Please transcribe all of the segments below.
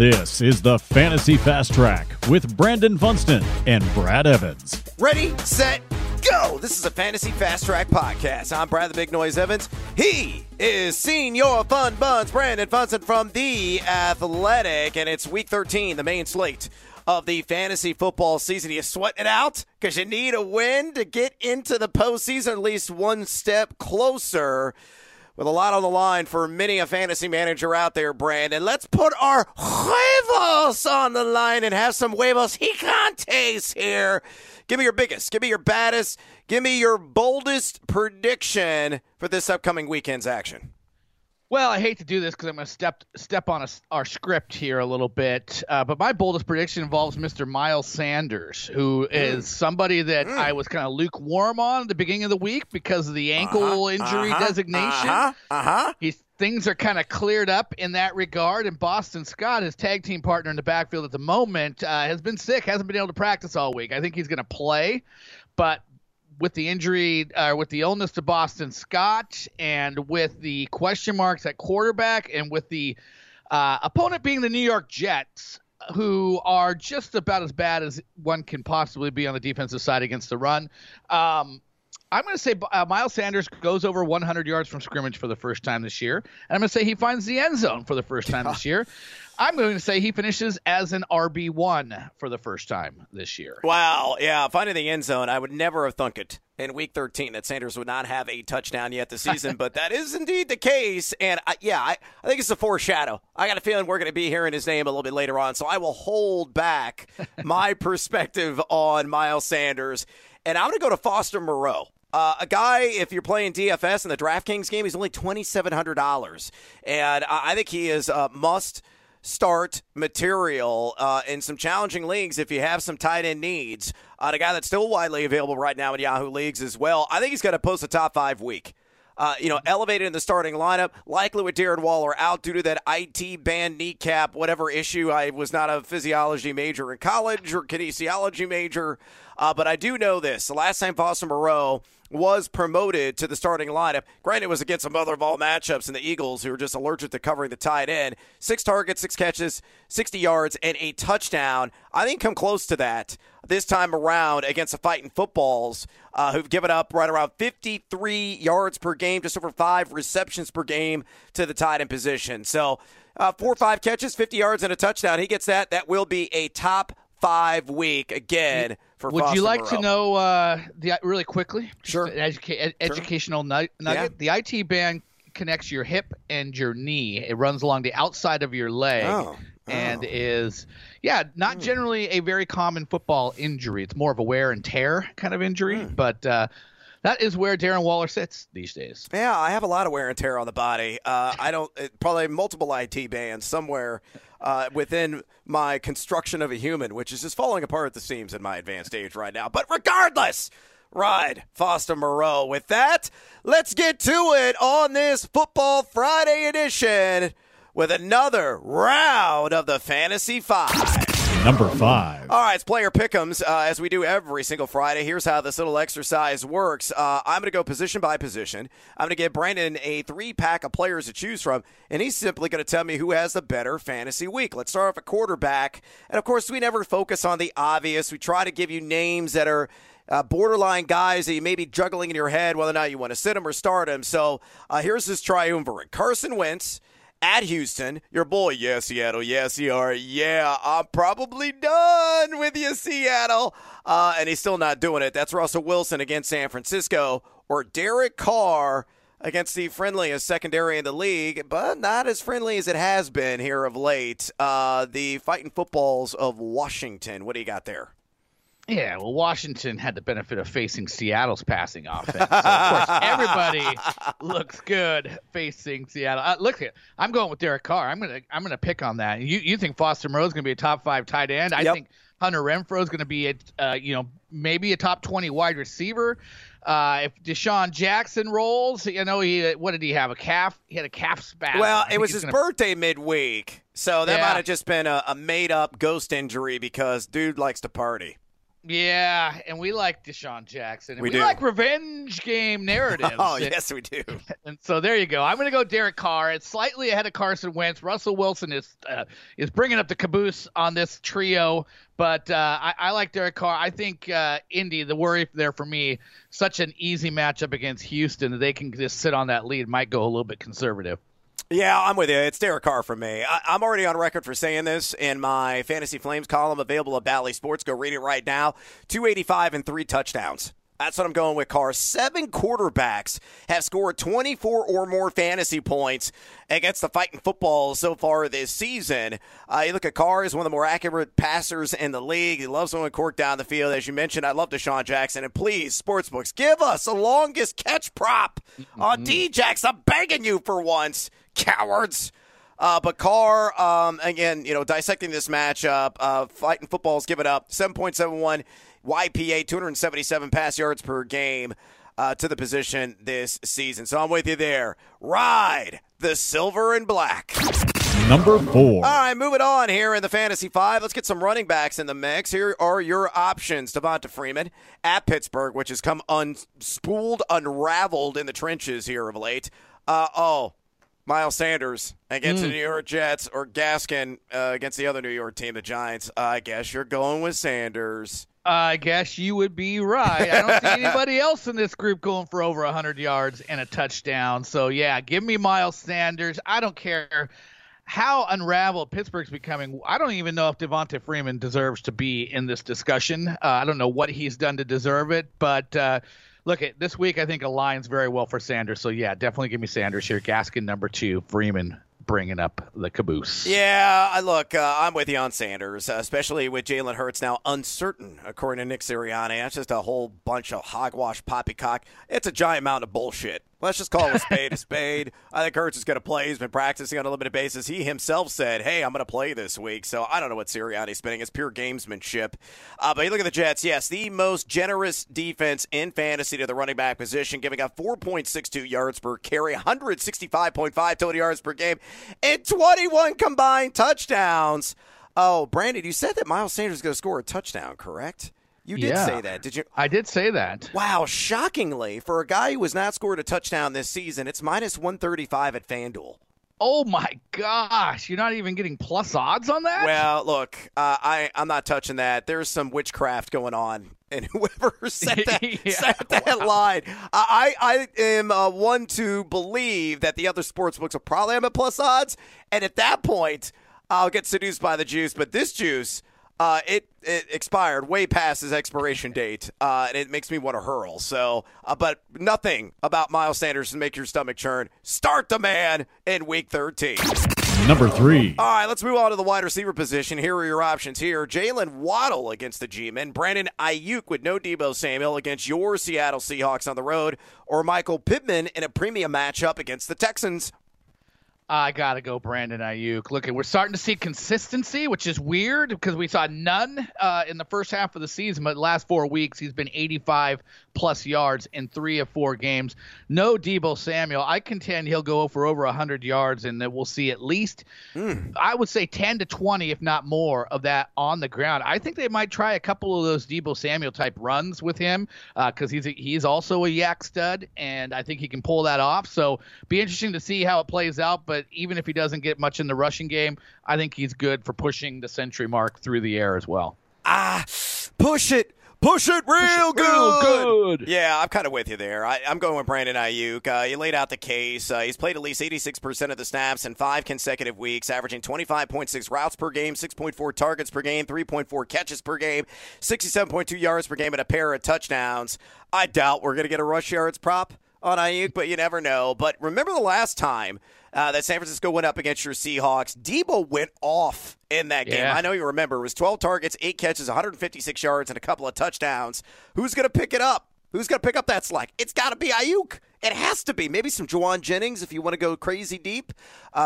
This is the Fantasy Fast Track with Brandon Funston and Brad Evans. Ready, set, go! This is a Fantasy Fast Track podcast. I'm Brad the Big Noise Evans. He is Senior Fun Buns, Brandon Funston from The Athletic, and it's Week 13, the main slate of the fantasy football season. You sweat it out because you need a win to get into the postseason, at least one step closer, with a lot on the line for many a fantasy manager out there, Brandon. Let's put our huevos on the line and have some huevos gigantes here. Give me your biggest, give me your baddest, give me your boldest prediction for this upcoming weekend's action. Well, I hate to do this because I'm going to step on our script here a little bit, but my boldest prediction involves Mr. Miles Sanders, who is somebody that I was kind of lukewarm on at the beginning of the week because of the ankle injury designation. Things are kind of cleared up in that regard, and Boston Scott, his tag team partner in the backfield at the moment, has been sick, hasn't been able to practice all week. I think he's going to play, but with the injury, with the illness to Boston Scott, and with the question marks at quarterback, and with the opponent being the New York Jets, who are just about as bad as one can possibly be on the defensive side against the run, I'm going to say Miles Sanders goes over 100 yards from scrimmage for the first time this year. And I'm going to say he finds the end zone for the first time this year. I'm going to say he finishes as an RB1 for the first time this year. Wow. Yeah, finding the end zone. I would never have thunk it in Week 13 that Sanders would not have a touchdown yet this season, but that is indeed the case. And, I think it's a foreshadow. I got a feeling we're going to be hearing his name a little bit later on, so I will hold back my perspective on Miles Sanders. And I'm going to go to Foster Moreau. A guy, if you're playing DFS in the DraftKings game, he's only $2,700. And I think he is a must-start material in some challenging leagues if you have some tight end needs. The guy that's still widely available right now in Yahoo Leagues as well. I think he's going to post a top-5 week. Elevated in the starting lineup, likely with Darren Waller out due to that IT band, kneecap, whatever issue. I was not a physiology major in college or kinesiology major, but I do know this. The last time Foster Moreau was promoted to the starting lineup, granted it was against a mother of all matchups in the Eagles, who were just allergic to covering the tight end, 6 targets, 6 catches, 60 yards, and a touchdown. I didn't come close to that this time around against the Fighting Footballs, who've given up right around 53 yards per game, just over 5 receptions per game to the tight end position. So 4 or 5 catches, 50 yards, and a touchdown. He gets that. That will be a top-5 week again for Foster Moreau. Would you like to know really quickly? Sure. Educational nugget. Yeah. The IT band connects your hip and your knee. It runs along the outside of your leg. And is, not generally a very common football injury. It's more of a wear and tear kind of injury, but that is where Darren Waller sits these days. Yeah, I have a lot of wear and tear on the body. Probably multiple IT bands somewhere within my construction of a human, which is just falling apart at the seams in my advanced age right now. But regardless, ride Foster Moreau. With that, let's get to it on this Football Friday edition with another round of the Fantasy Five. Number 5. All right, it's Player Pick'ems, as we do every single Friday. Here's how this little exercise works. I'm going to go position by position. I'm going to give Brandon a 3-pack of players to choose from, and he's simply going to tell me who has the better fantasy week. Let's start off at quarterback. And, of course, we never focus on the obvious. We try to give you names that are borderline guys that you may be juggling in your head whether or not you want to sit them or start them. So here's this triumvirate. Carson Wentz at Houston, your boy, Seattle, I'm probably done with you, Seattle. And he's still not doing it. That's Russell Wilson against San Francisco, or Derek Carr against the friendliest secondary in the league, but not as friendly as it has been here of late. The Fighting Footballs of Washington. What do you got there? Yeah, well, Washington had the benefit of facing Seattle's passing offense. So, of course, everybody looks good facing Seattle. Look, I'm going with Derek Carr. I'm gonna pick on that. You think Foster Moreau's gonna be a top 5 tight end? Yep. I think Hunter Renfrow is going to be maybe a top 20 wide receiver. If DeSean Jackson rolls, what did he have? He had a calf spasm. Well, it was his birthday midweek, so that might have just been a made up ghost injury because dude likes to party. Yeah, and we like DeSean Jackson. And we like revenge game narratives. Oh, yes, we do. And so there you go. I'm going to go Derek Carr. It's slightly ahead of Carson Wentz. Russell Wilson is bringing up the caboose on this trio, but I like Derek Carr. I think Indy, the worry there for me, such an easy matchup against Houston that they can just sit on that lead, might go a little bit conservative. Yeah, I'm with you. It's Derek Carr for me. I'm already on record for saying this in my Fantasy Flames column available at Bally Sports. Go read it right now. 285 and 3 touchdowns. That's what I'm going with, Carr. 7 quarterbacks have scored 24 or more fantasy points against the Fighting Football so far this season. You look at Carr as one of the more accurate passers in the league. He loves throwing cork down the field. As you mentioned, I love DeSean Jackson. And please, sportsbooks, give us the longest catch prop on DJax. I'm begging you for once, cowards. But Carr, again, dissecting this matchup, Fighting Football's given up 7.71 YPA, 277 pass yards per game to the position this season. So I'm with you there. Ride the silver and black. Number 4. All right, moving on here in the Fantasy 5. Let's get some running backs in the mix. Here are your options. Devonta Freeman at Pittsburgh, which has come unraveled in the trenches here of late. Miles Sanders against the New York Jets, or Gaskin against the other New York team, the Giants. I guess you're going with Sanders. I guess you would be right. I don't see anybody else in this group going for over 100 yards and a touchdown. So, yeah, give me Miles Sanders. I don't care how unraveled Pittsburgh's becoming. I don't even know if Devonta Freeman deserves to be in this discussion. I don't know what he's done to deserve it, but look, this week I think aligns very well for Sanders. So, yeah, definitely give me Sanders here. Gaskin number 2, Freeman bringing up the caboose. Yeah, look, I'm with you on Sanders, especially with Jalen Hurts now uncertain, according to Nick Sirianni. That's just a whole bunch of hogwash poppycock. It's a giant mountain of bullshit. Let's just call it a spade a spade. I think Hurts is going to play. He's been practicing on a limited basis. He himself said, hey, I'm going to play this week. So I don't know what Sirianni's spinning. It's pure gamesmanship. But you look at the Jets. Yes, the most generous defense in fantasy to the running back position, giving up 4.62 yards per carry, 165.5 total yards per game, and 21 combined touchdowns. Oh, Brandon, you said that Miles Sanders is going to score a touchdown, correct? You did say that, did you? I did say that. Wow, shockingly, for a guy who has not scored a touchdown this season, it's minus 135 at FanDuel. Oh, my gosh. You're not even getting plus odds on that? Well, look, I'm not touching that. There's some witchcraft going on. And whoever set that line, I am one to believe that the other sportsbooks will probably have a plus odds. And at that point, I'll get seduced by the juice. But this juice... It expired way past his expiration date, and it makes me want to hurl. So, but nothing about Miles Sanders to make your stomach churn. Start the man in Week 13. Number 3. All right, let's move on to the wide receiver position. Here are your options here. Jalen Waddle against the G-men. Brandon Ayuk with no Deebo Samuel against your Seattle Seahawks on the road. Or Michael Pittman in a premium matchup against the Texans. I got to go Brandon Ayuk. Look, we're starting to see consistency, which is weird because we saw none in the first half of the season. But the last 4 weeks, he's been 85-plus yards in 3 of 4 games. No Deebo Samuel. I contend he'll go for over 100 yards, and that we'll see at least, I would say, 10 to 20, if not more, of that on the ground. I think they might try a couple of those Deebo Samuel-type runs with him because he's also a yak stud, and I think he can pull that off. So be interesting to see how it plays out, but even if he doesn't get much in the rushing game, I think he's good for pushing the century mark through the air as well. Push it. Push it real good. Yeah, I'm kind of with you there. I'm going with Brandon Ayuk. He laid out the case. He's played at least 86% of the snaps in 5 consecutive weeks, averaging 25.6 routes per game, 6.4 targets per game, 3.4 catches per game, 67.2 yards per game, and a pair of touchdowns. I doubt we're going to get a rush yards prop on Ayuk, but you never know. But remember the last time that San Francisco went up against your Seahawks, Deebo went off in that game. I know you remember. It was 12 targets, 8 catches, 156 yards, and a couple of touchdowns. Who's going to pick it up? Who's going to pick up that slack? It's got to be Ayuk. It has to be. Maybe some Juwan Jennings if you want to go crazy deep.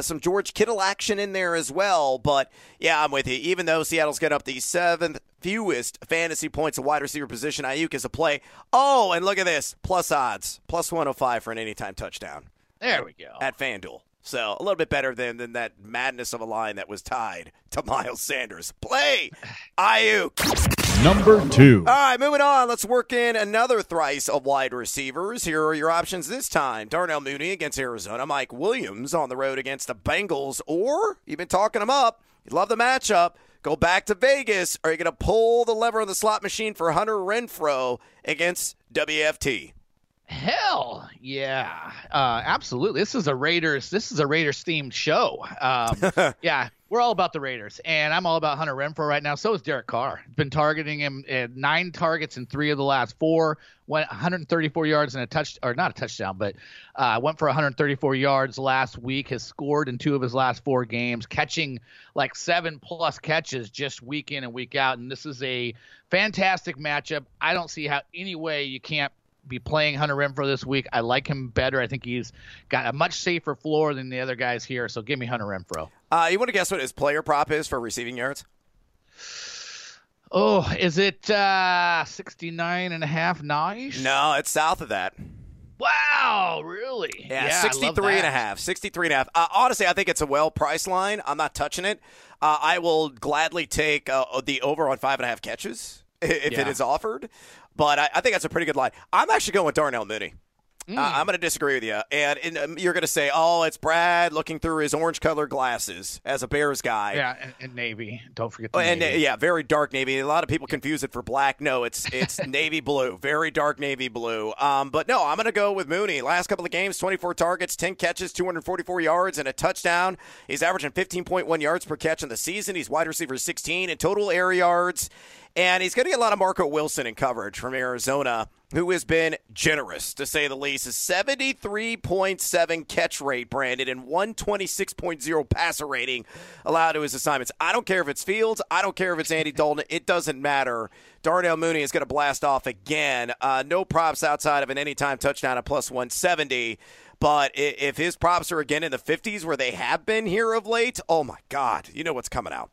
Some George Kittle action in there as well. But, yeah, I'm with you. Even though Seattle's got up the 7th fewest fantasy points at wide receiver position, Ayuk is a play. Oh, and look at this. Plus odds. Plus 105 for an anytime touchdown. There we go. At FanDuel. So a little bit better than that madness of a line that was tied to Miles Sanders. Play Ayuk. number 2. All right, moving on. Let's work in another thrice of wide receivers. Here are your options this time. Darnell Mooney against Arizona. Mike Williams on the road against the Bengals. Or, you've been talking them up. You love the matchup. Go back to Vegas. Are you going to pull the lever on the slot machine for Hunter Renfrow against WFT? Hell yeah, absolutely. This is a Raiders themed show. Yeah, we're all about the Raiders, and I'm all about Hunter Renfrow right now. So is Derek Carr. Been targeting him at 9 targets in 3 of the last 4. Went 134 yards and went for 134 yards last week. Has scored in 2 of his last 4 games, catching like 7+ catches just week in and week out. And this is a fantastic matchup. I don't see how any way you can't be playing Hunter Renfrow this week. I like him better. I think he's got a much safer floor than the other guys here, so give me Hunter Renfrow. You want to guess what his player prop is for receiving yards? Oh, is it 69.5? Nice. No, it's south of that. Wow, really? Yeah, 63.5. 63.5. Honestly, I think it's a well-priced line. I'm not touching it. I will gladly take the over on 5.5 catches if it is offered. But I think that's a pretty good line. I'm actually going with Darnell Mooney. I'm going to disagree with you. And you're going to say, oh, it's Brad looking through his orange-colored glasses as a Bears guy. Yeah, and navy. Don't forget the navy. And, yeah, very dark navy. A lot of people confuse it for black. No, it's navy blue. Very dark navy blue. But, no, I'm going to go with Mooney. Last couple of games, 24 targets, 10 catches, 244 yards, and a touchdown. He's averaging 15.1 yards per catch in the season. He's wide receiver 16 in total air yards. And he's going to get a lot of Marco Wilson in coverage from Arizona, who has been generous, to say the least. A 73.7 catch rate, Brandon, and 126.0 passer rating allowed to his assignments. I don't care if it's Fields. I don't care if it's Andy Dalton. It doesn't matter. Darnell Mooney is going to blast off again. No props outside of an anytime touchdown at plus 170. But if his props are again in the 50s where they have been here of late, oh, my God, you know what's coming out.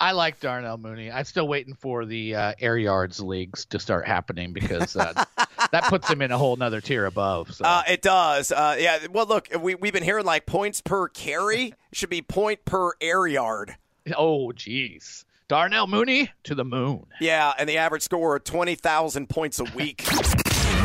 I like Darnell Mooney. I'm still waiting for the air yards leagues to start happening because that puts him in a whole nother tier above. So. It does. Yeah. Well, look, we've been hearing like points per carry should be point per air yard. Oh, geez. Darnell Mooney to the moon. Yeah, and the average score of 20,000 points a week.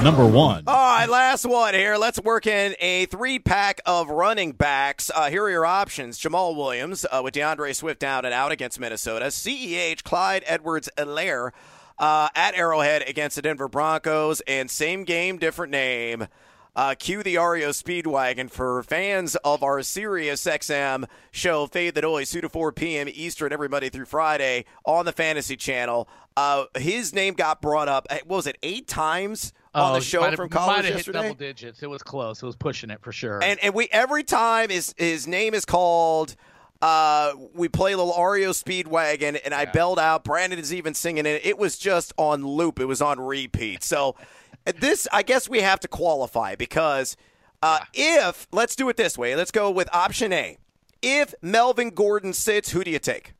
Number 1. All right, last one here. Let's work in a 3-pack of running backs. Here are your options. Jamal Williams with DeAndre Swift down and out against Minnesota. CEH, Clyde Edwards-Helaire at Arrowhead against the Denver Broncos. And same game, different name. Cue the REO Speedwagon for fans of our Sirius XM show, Fade the Noise, 2 to 4 p.m. Eastern every Monday through Friday on the Fantasy Channel. His name got brought up, what was it, 8 times? On the show from college yesterday, might have hit double digits. It was close. It was pushing it for sure. And we every time his name is called, we play a little REO Speedwagon, and I belled out. Brandon is even singing it. It was just on loop. It was on repeat. So this, I guess, we have to qualify because if let's do it this way. Let's go with option A. If Melvin Gordon sits, who do you take?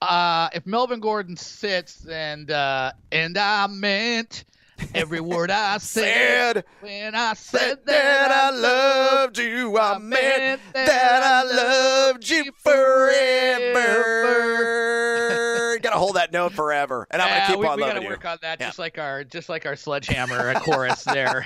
If Melvin Gordon sits, and I meant. Every word I said when I said that I loved you, I meant that I loved you forever. Gotta hold that note forever, and I'm gonna keep on loving you. We gotta work on that, just like our sledgehammer chorus there.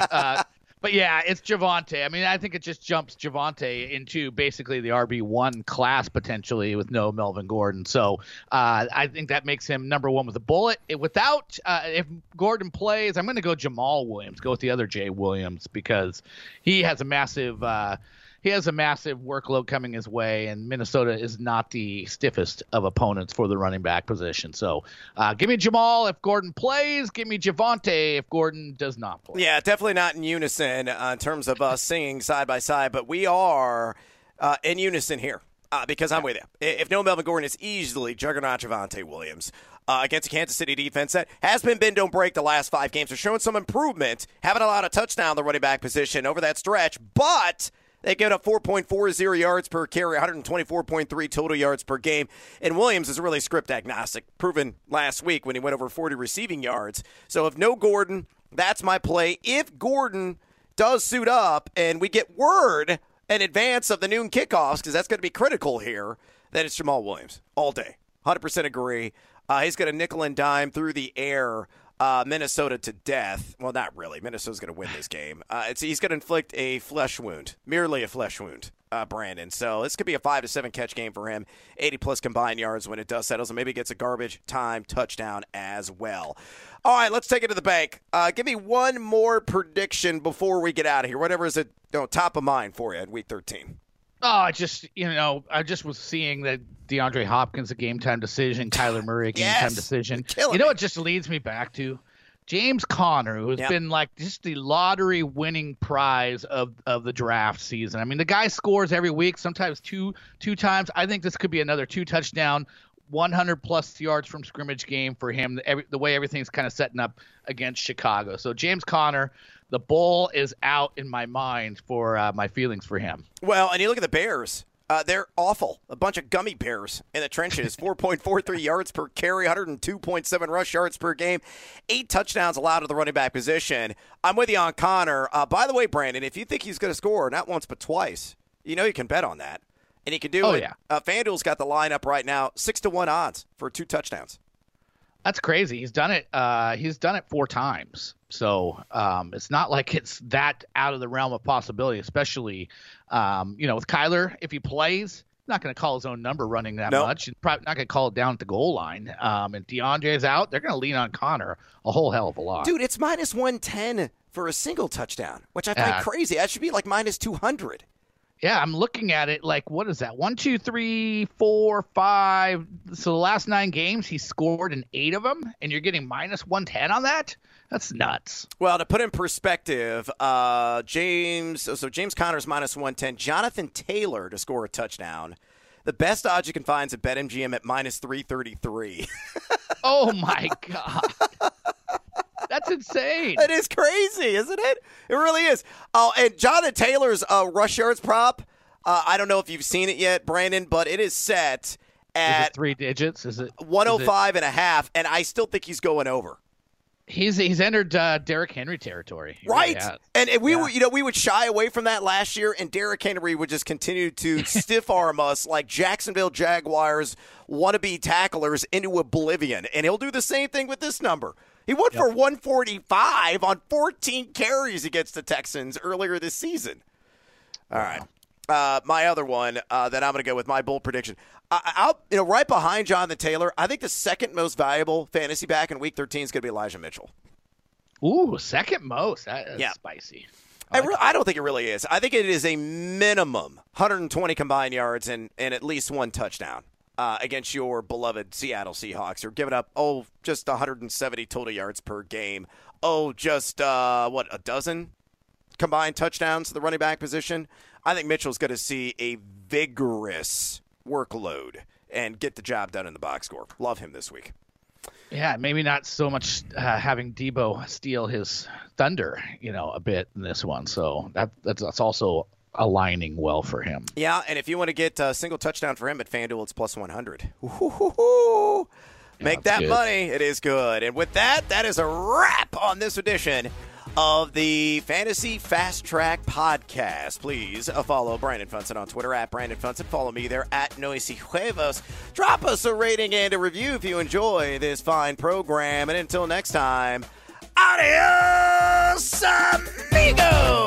But yeah, it's Javonte. I mean, I think it just jumps Javonte into basically the RB1 class potentially with no Melvin Gordon. So I think that makes him number 1 with a bullet. If Gordon plays, I'm going to go Jamal Williams, go with the other Jay Williams, because he has a massive workload coming his way, and Minnesota is not the stiffest of opponents for the running back position. So give me Jamal if Gordon plays. Give me Javonte if Gordon does not play. Yeah, definitely not in unison in terms of us singing side by side, but we are in unison here because I'm with you. If no Melvin Gordon, it's easily juggernaut Javonte Williams against a Kansas City defense that has been bend, don't break the last 5 games. They're showing some improvement, haven't allowed a touchdown in the running back position over that stretch, but – they get up 4.40 yards per carry, 124.3 total yards per game. And Williams is really script agnostic, proven last week when he went over 40 receiving yards. So if no Gordon, that's my play. If Gordon does suit up and we get word in advance of the noon kickoffs, because that's going to be critical here, then it's Jamal Williams all day. 100% agree. He's going to nickel and dime through the air Minnesota to death. Well, not really. Minnesota's going to win this game. He's going to inflict a flesh wound, merely a flesh wound, Brandon. So this could be a 5 to 7 catch game for him. 80-plus combined yards when it dust settles, and maybe gets a garbage time touchdown as well. All right, let's take it to the bank. Give me one more prediction before we get out of here. Whatever is top of mind for you in Week 13. Oh, I just was seeing that DeAndre Hopkins, a game-time decision, Kyler Murray, a game-time decision. You know what just leads me back to? James Conner, who's been like just the lottery-winning prize of the draft season. I mean, the guy scores every week, sometimes two times. I think this could be another two-touchdown, 100-plus yards from scrimmage game for him, the way everything's kind of setting up against Chicago. So James Conner, the bull is out in my mind for my feelings for him. Well, and you look at the Bears. They're awful. A bunch of gummy bears in the trenches. 4.43 yards per carry, 102.7 rush yards per game. 8 touchdowns allowed to the running back position. I'm with you on Connor. By the way, Brandon, if you think he's going to score not once but twice, you can bet on that. And he can do it. Yeah. FanDuel's got the lineup right now, 6-1 odds for 2 touchdowns. That's crazy. He's done it. He's done it 4 times. So it's not like it's that out of the realm of possibility, especially, with Kyler, if he plays, not going to call his own number running that much. He's probably not going to call it down at the goal line. And DeAndre's out. They're going to lean on Connor a whole hell of a lot. Dude, it's minus 110 for a single touchdown, which I find crazy. That should be like minus 200. Yeah, I'm looking at it like, what is that? 1, 2, 3, 4, 5. So the last 9 games, he scored in 8 of them, and you're getting minus 110 on that? That's nuts. Well, to put in perspective, James Conner's minus 110. Jonathan Taylor to score a touchdown. The best odds you can find is at BetMGM at minus 333. Oh, my God. That's insane. That is crazy, isn't it? It really is. Oh, and Jonathan Taylor's rush yards prop, I don't know if you've seen it yet, Brandon, but it is set at 3 digits. Is it 105 and a half, and I still think he's going over. He's entered Derrick Henry territory. Right. Really and we would, we would shy away from that last year, and Derrick Henry would just continue to stiff arm us like Jacksonville Jaguars wannabe tacklers into oblivion. And he'll do the same thing with this number. He went for 145 on 14 carries against the Texans earlier this season. All right. My other one that I'm going to go with, my bold prediction. I'll right behind Jonathan Taylor, I think the second most valuable fantasy back in Week 13 is going to be Elijah Mitchell. Ooh, second most. That is spicy. I don't think it really is. I think it is a minimum 120 combined yards and at least 1 touchdown against your beloved Seattle Seahawks. They're giving up, just 170 total yards per game. A dozen combined touchdowns to the running back position. I think Mitchell's going to see a vigorous workload and get the job done in the box score. Love him this week. Yeah, maybe not so much having Deebo steal his thunder, a bit in this one. So that's also aligning well for him. Yeah, and if you want to get a single touchdown for him at FanDuel, it's plus 100. Ooh, make that good money. It is good. And with that, that is a wrap on this edition of the Fantasy Fast Track Podcast. Please follow Brandon Funston on Twitter at Brandon Funston. Follow me there at NoiseyHuevos. Drop us a rating and a review if you enjoy this fine program. And until next time, adios, amigos!